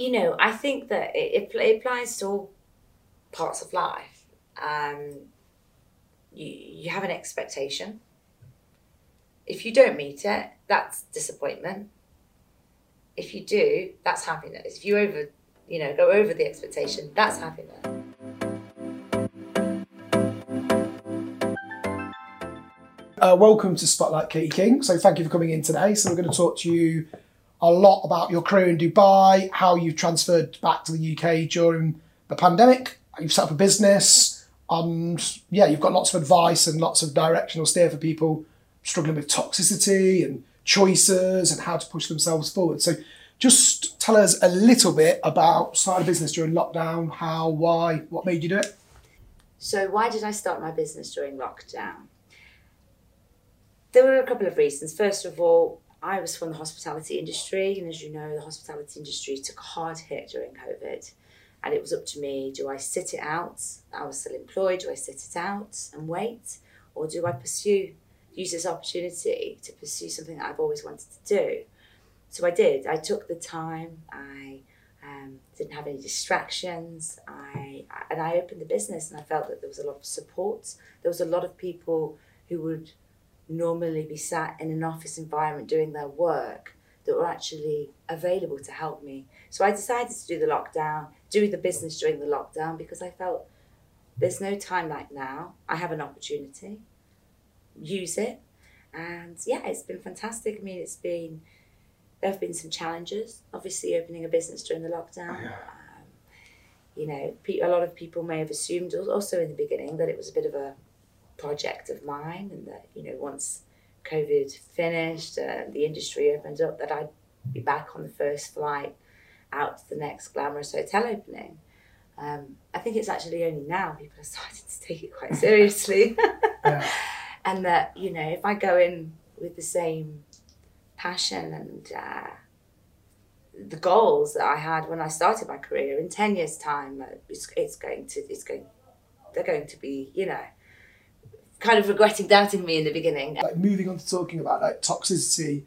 you know, I think that it applies to all parts of life. You have an expectation. If you don't meet it, that's disappointment. If you do, that's happiness. If you go over the expectation, that's happiness. Welcome to Spotlight, Katie King. So thank you for coming in today. So we're going to talk to you a lot about your career in Dubai, how you've transferred back to the UK during the pandemic, how you've set up a business, and yeah, you've got lots of advice and lots of directional steer for people struggling with toxicity and choices and how to push themselves forward. So just tell us a little bit about starting a business during lockdown, how, why, what made you do it? So why did I start my business during lockdown? There were a couple of reasons. First of all, I was from the hospitality industry, and as you know, the hospitality industry took a hard hit during COVID, and it was up to me, do I sit it out? I was still employed, do I sit it out and wait? Or do I use this opportunity to pursue something that I've always wanted to do? So I did. I took the time, I didn't have any distractions, and I opened the business, and I felt that there was a lot of support. There was a lot of people who would normally be sat in an office environment doing their work that were actually available to help me. So I decided to do the business during the lockdown, because I felt there's no time like now. I have an opportunity, use it. And yeah, it's been fantastic. I mean, there have been some challenges, obviously opening a business during the lockdown. Yeah. You know, a lot of people may have assumed also in the beginning that it was a bit of a project of mine, and that, you know, once COVID finished and the industry opened up, that I'd be back on the first flight out to the next glamorous hotel opening. I think it's actually only now people are starting to take it quite seriously. Yeah. And that, you know, if I go in with the same passion and the goals that I had when I started my career, in 10 years' time, they're going to be, you know, kind of regretting doubting me in the beginning. Like, moving on to talking about like toxicity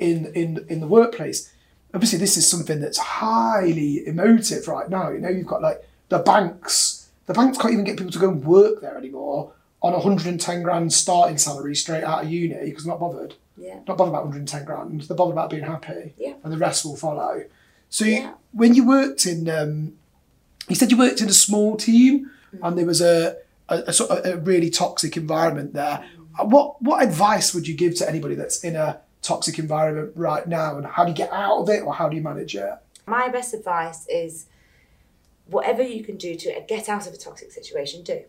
in the workplace. Obviously, this is something that's highly emotive right now. You know, you've got like the banks. The banks can't even get people to go and work there anymore on 110 grand starting salary straight out of uni, because they're not bothered. Yeah. Not bothered about 110 grand. They're bothered about being happy. Yeah. And the rest will follow. So yeah. When you worked in, you said you worked in a small team, and there was a really toxic environment there. What advice would you give to anybody that's in a toxic environment right now, and how do you get out of it, or how do you manage it? My best advice is whatever you can do to get out of a toxic situation, do.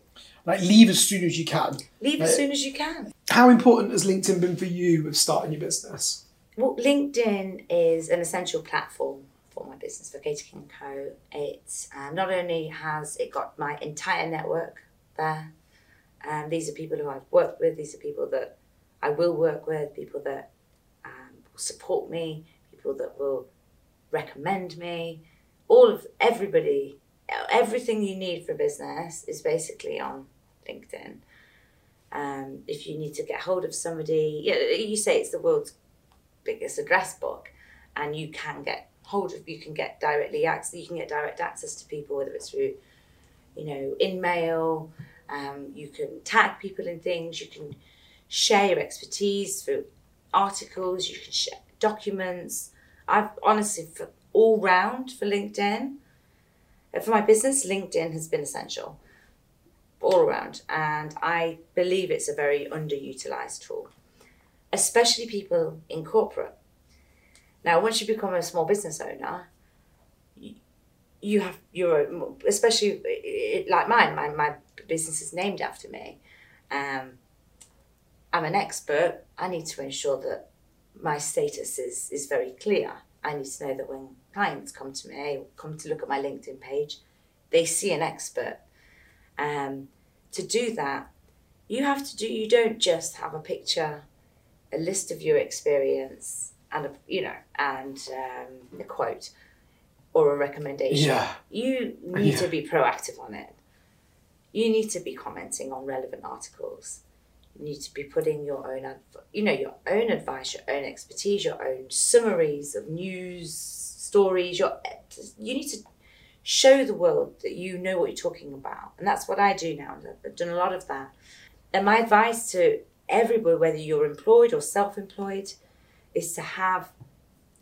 Like, leave as soon as you can. Leave as soon as you can. How important has LinkedIn been for you with starting your business? Well, LinkedIn is an essential platform for my business, for Katie King & Co. It not only has it got my entire network there. These are people who I've worked with, these are people that I will work with, people that will support me, people that will recommend me. Everybody, everything you need for business is basically on LinkedIn. If you need to get hold of somebody, you say it's the world's biggest address book, and you can get direct access to people, whether it's through in mail, you can tag people in things, you can share your expertise through articles, you can share documents. I've honestly, for LinkedIn, for my business, LinkedIn has been essential all around. And I believe it's a very underutilized tool, especially people in corporate. Now, once you become a small business owner, you have your own, especially like mine. My business is named after me. I'm an expert. I need to ensure that my status is very clear. I need to know that when clients come to me, or come to look at my LinkedIn page, they see an expert. To do that, you don't just have a picture, a list of your experience, and a quote or a recommendation. Yeah. You need to be proactive on it. You need to be commenting on relevant articles. You need to be putting your own advice, your own expertise, your own summaries of news stories, you need to show the world that you know what you're talking about. And that's what I do now. I've done a lot of that. And my advice to everybody, whether you're employed or self-employed, is to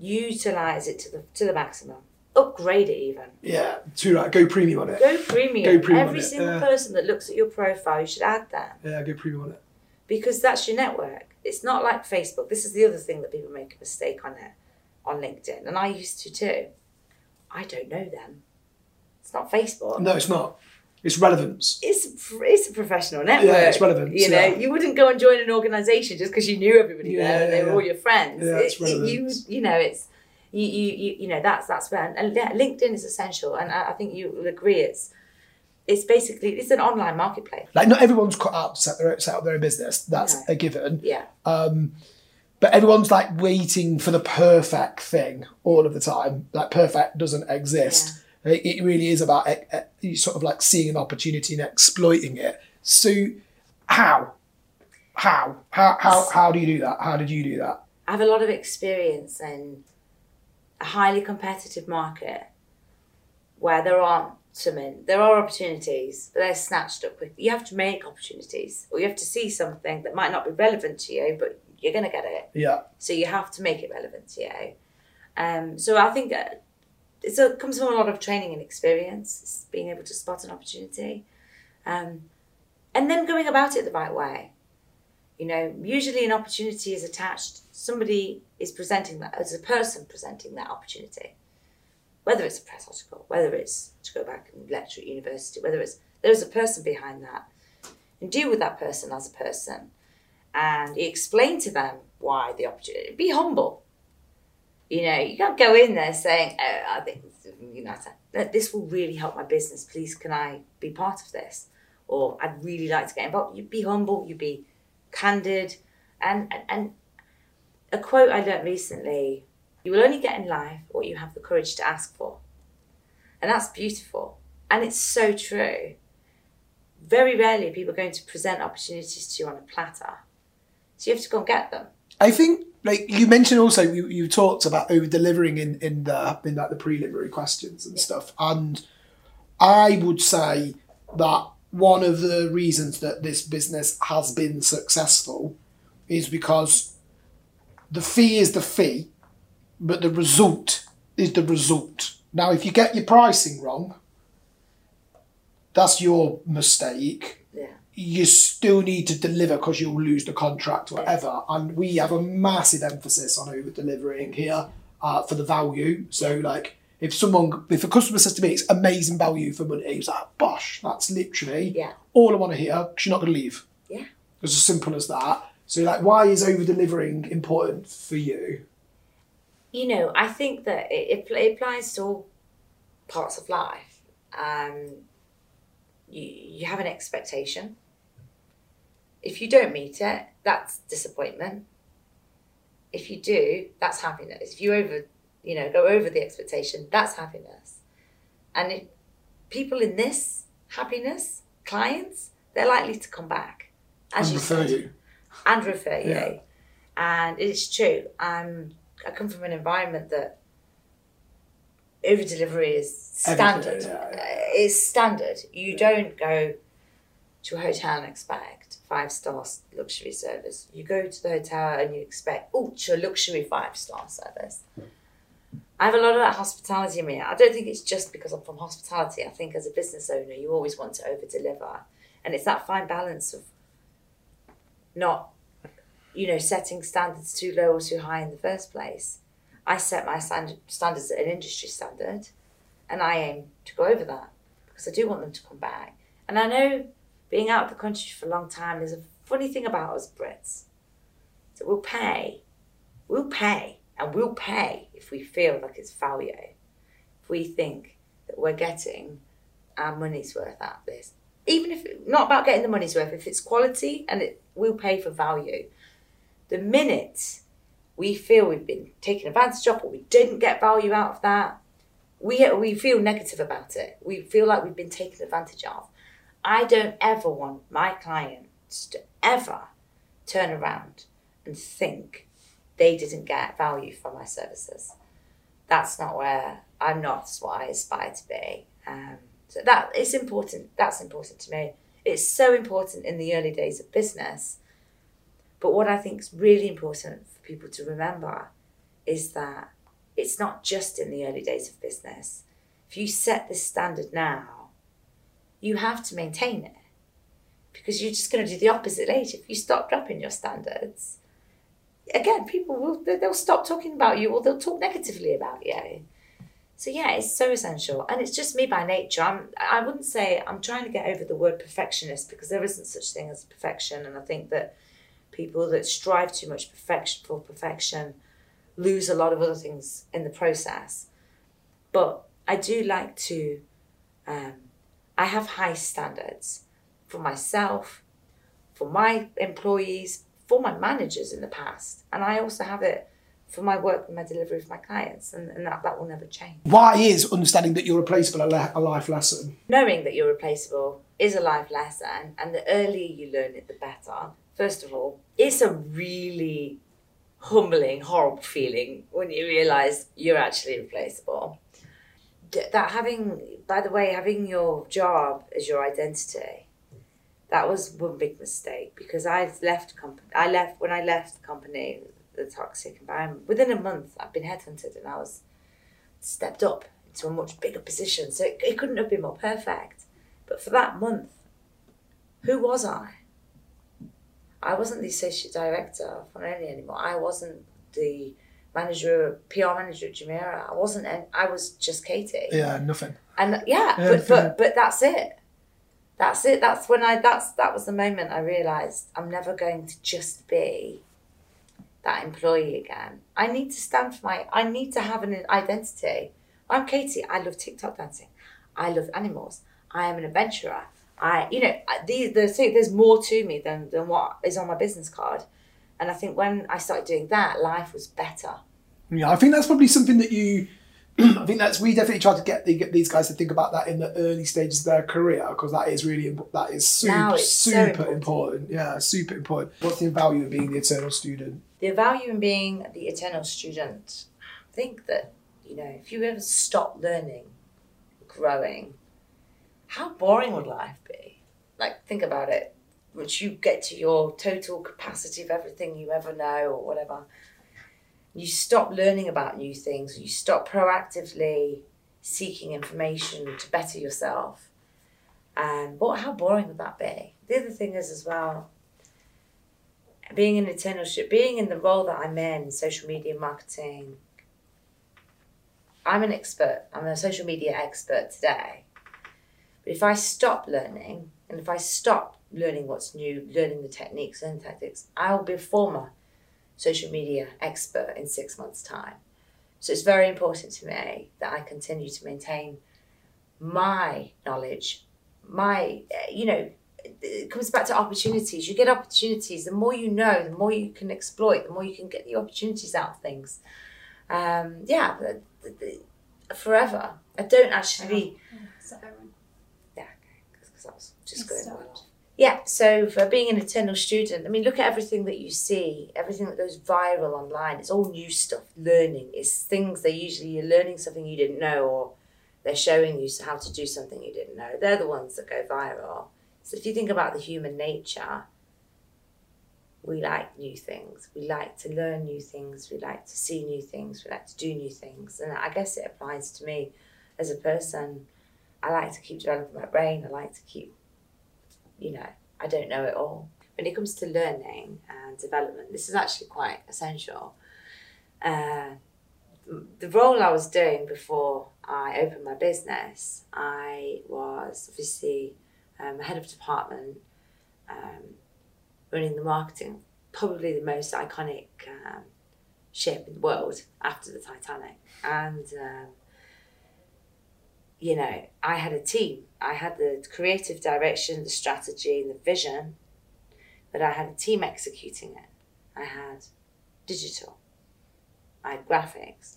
utilize it to the maximum. Upgrade it even. Yeah, too right. Go premium on it. Go premium. Go premium. Every single person that looks at your profile, you should add that. Yeah, go premium on it. Because that's your network. It's not like Facebook. This is the other thing that people make a mistake on it, on LinkedIn. And I used to too. I don't know them. It's not Facebook. No, it's not. It's relevance. It's a professional network. Yeah, it's relevant. You know, you wouldn't go and join an organisation just because you knew everybody there and they were all your friends. Yeah, it's relevant. That's where, and LinkedIn is essential, and I think you will agree it's basically, it's an online marketplace. Like, not everyone's cut out to set up their own business. That's a given. Yeah. But everyone's like waiting for the perfect thing all of the time. Like, perfect doesn't exist. Yeah. It really is about sort of like seeing an opportunity and exploiting it. So how do you do that? How did you do that? I have a lot of experience in a highly competitive market where there are opportunities, but they're snatched up quickly. You have to make opportunities, or you have to see something that might not be relevant to you, but you're going to get it. Yeah. So you have to make it relevant to you. So I think it comes from a lot of training and experience. It's being able to spot an opportunity, and then going about it the right way. You know, usually an opportunity is attached. Somebody is presenting that as a person presenting that opportunity, whether it's a press article, whether it's to go back and lecture at university, whether it's there's a person behind that, and deal with that person as a person, and explain to them why the opportunity. Be humble. You know, you can't go in there saying, oh, I think this will really help my business. Please, can I be part of this? Or I'd really like to get involved. You be humble, you be candid. And a quote I learned recently, you will only get in life what you have the courage to ask for. And that's beautiful. And it's so true. Very rarely are people going to present opportunities to you on a platter. So you have to go and get them. I think, like you mentioned, also you talked about over delivering in the preliminary questions and stuff, and I would say that one of the reasons that this business has been successful is because the fee is the fee, but the result is the result. Now, if you get your pricing wrong, that's your mistake. You still need to deliver because you'll lose the contract, whatever. And we have a massive emphasis on over delivering here for the value. So, like, if a customer says to me, it's amazing value for money, it's like, bosh, that's literally all I want to hear, because you're not going to leave. Yeah. It's as simple as that. So, like, why is over delivering important for you? You know, I think that it applies to all parts of life. You have an expectation. If you don't meet it, that's disappointment. If you do, that's happiness. If you go over the expectation, that's happiness. And if people in this happiness, clients, they're likely to come back. And refer you. Yeah. And it's true. I come from an environment that over-delivery is standard. It's standard. You don't go to a hotel and expect 5-star luxury service. You go to the hotel and you expect ultra luxury 5-star service. I have a lot of that hospitality in me. I don't think it's just because I'm from hospitality. I think as a business owner, you always want to over-deliver. And it's that fine balance of not, setting standards too low or too high in the first place. I set my standards at an industry standard, and I aim to go over that because I do want them to come back. And I know being out of the country for a long time is a funny thing about us Brits. So we'll pay if we feel like it's value. If we think that we're getting our money's worth out of this, even if not about getting the money's worth, if it's quality and we'll pay for value. The minute we feel we've been taken advantage of, or we didn't get value out of that, we feel negative about it. We feel like we've been taken advantage of. I don't ever want my clients to ever turn around and think they didn't get value from my services. that's not where I'm not what I aspire to be. So that it's important. That's important to me. It's so important in the early days of business. But what I think is really important for people to remember is that it's not just in the early days of business. If you set this standard now, you have to maintain it, because you're just going to do the opposite later. If you stop dropping your standards, again, people will, they'll stop talking about you, or they'll talk negatively about you. So yeah, it's so essential. And it's just me by nature. I wouldn't say I'm trying to get over the word perfectionist, because there isn't such thing as perfection. And I think that people that strive too much for perfection lose a lot of other things in the process. But I do like to, I have high standards for myself, for my employees, for my managers in the past. And I also have it for my work and my delivery of my clients, and that will never change. Why is understanding that you're replaceable a life lesson? Knowing that you're replaceable is a life lesson, and the earlier you learn it, the better. First of all, it's a really humbling, horrible feeling when you realise you're actually replaceable. That having your job as your identity, that was one big mistake, because when I left the company, the toxic environment, within a month I'd been headhunted and I was stepped up into a much bigger position. So it couldn't have been more perfect. But for that month, who was I? I wasn't the associate director of Fononi anymore. I wasn't the PR manager at Jumeirah. I was just Katie. Yeah, nothing. And yeah, yeah, but that's it. That's it. That was the moment I realised I'm never going to just be that employee again. I need to stand for I need to have an identity. I'm Katie. I love TikTok dancing. I love animals. I am an adventurer. There's more to me than what is on my business card. And I think when I started doing that, life was better. Yeah, I think that's probably something that we definitely try to get these guys to think about that in the early stages of their career, because that is super important. Yeah, super important. What's the value of being the eternal student? The value in being the eternal student, I think that, if you ever stop learning, growing, how boring would life be? Like, think about it. Once you get to your total capacity of everything you ever know or whatever, you stop learning about new things, you stop proactively seeking information to better yourself. How boring would that be? The other thing is as well, being in the role that I'm in social media marketing, I'm a social media expert today. But if I stop learning, and if I stop learning what's new, learning the techniques and tactics, I'll be a former social media expert in 6 months' time. So it's very important to me that I continue to maintain my knowledge, it comes back to opportunities. You get opportunities. The more you know, the more you can exploit, the more you can get the opportunities out of things. Forever. I don't actually... Yeah, because that was just going well. Yeah, so for being an eternal student, look at everything that you see, everything that goes viral online. It's all new stuff, learning. It's things you're learning something you didn't know, or they're showing you how to do something you didn't know. They're the ones that go viral. So if you think about the human nature, we like new things. We like to learn new things. We like to see new things. We like to do new things. And I guess it applies to me as a person. I like to keep developing my brain. I like to keep... I don't know it all. When it comes to learning and development, this is actually quite essential. The role I was doing before I opened my business, I was obviously head of department, running the marketing, probably the most iconic ship in the world after the Titanic. And I had a team. I had the creative direction, the strategy, and the vision, but I had a team executing it. I had digital. I had graphics.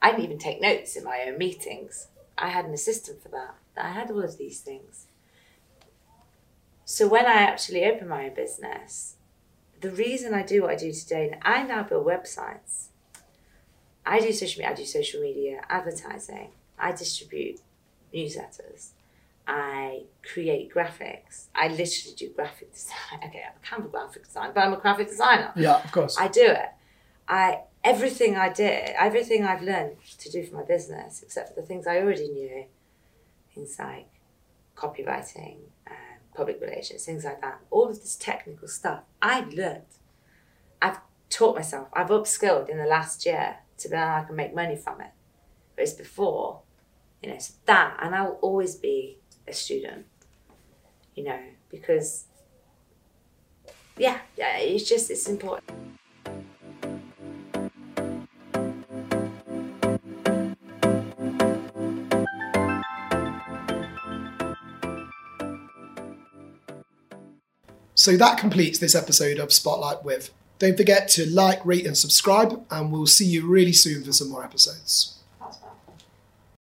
I didn't even take notes in my own meetings. I had an assistant for that. I had all of these things. So when I actually opened my own business, the reason I do what I do today, I now build websites. I do social media, advertising, I distribute newsletters, I create graphics. I literally do graphic design. Okay, I'm a graphic designer, but I'm a graphic designer. Yeah, of course. I do it. Everything I did, everything I've learned to do for my business, except for the things I already knew, things like copywriting, public relations, things like that, all of this technical stuff, I've learned. I've taught myself. I've upskilled in the last year to be able to make money from it. Whereas before, you know, so that, and I'll always be a student, you know, because, yeah, it's just, it's important. So that completes this episode of Spotlight With. Don't forget to like, rate and subscribe, and we'll see you really soon for some more episodes.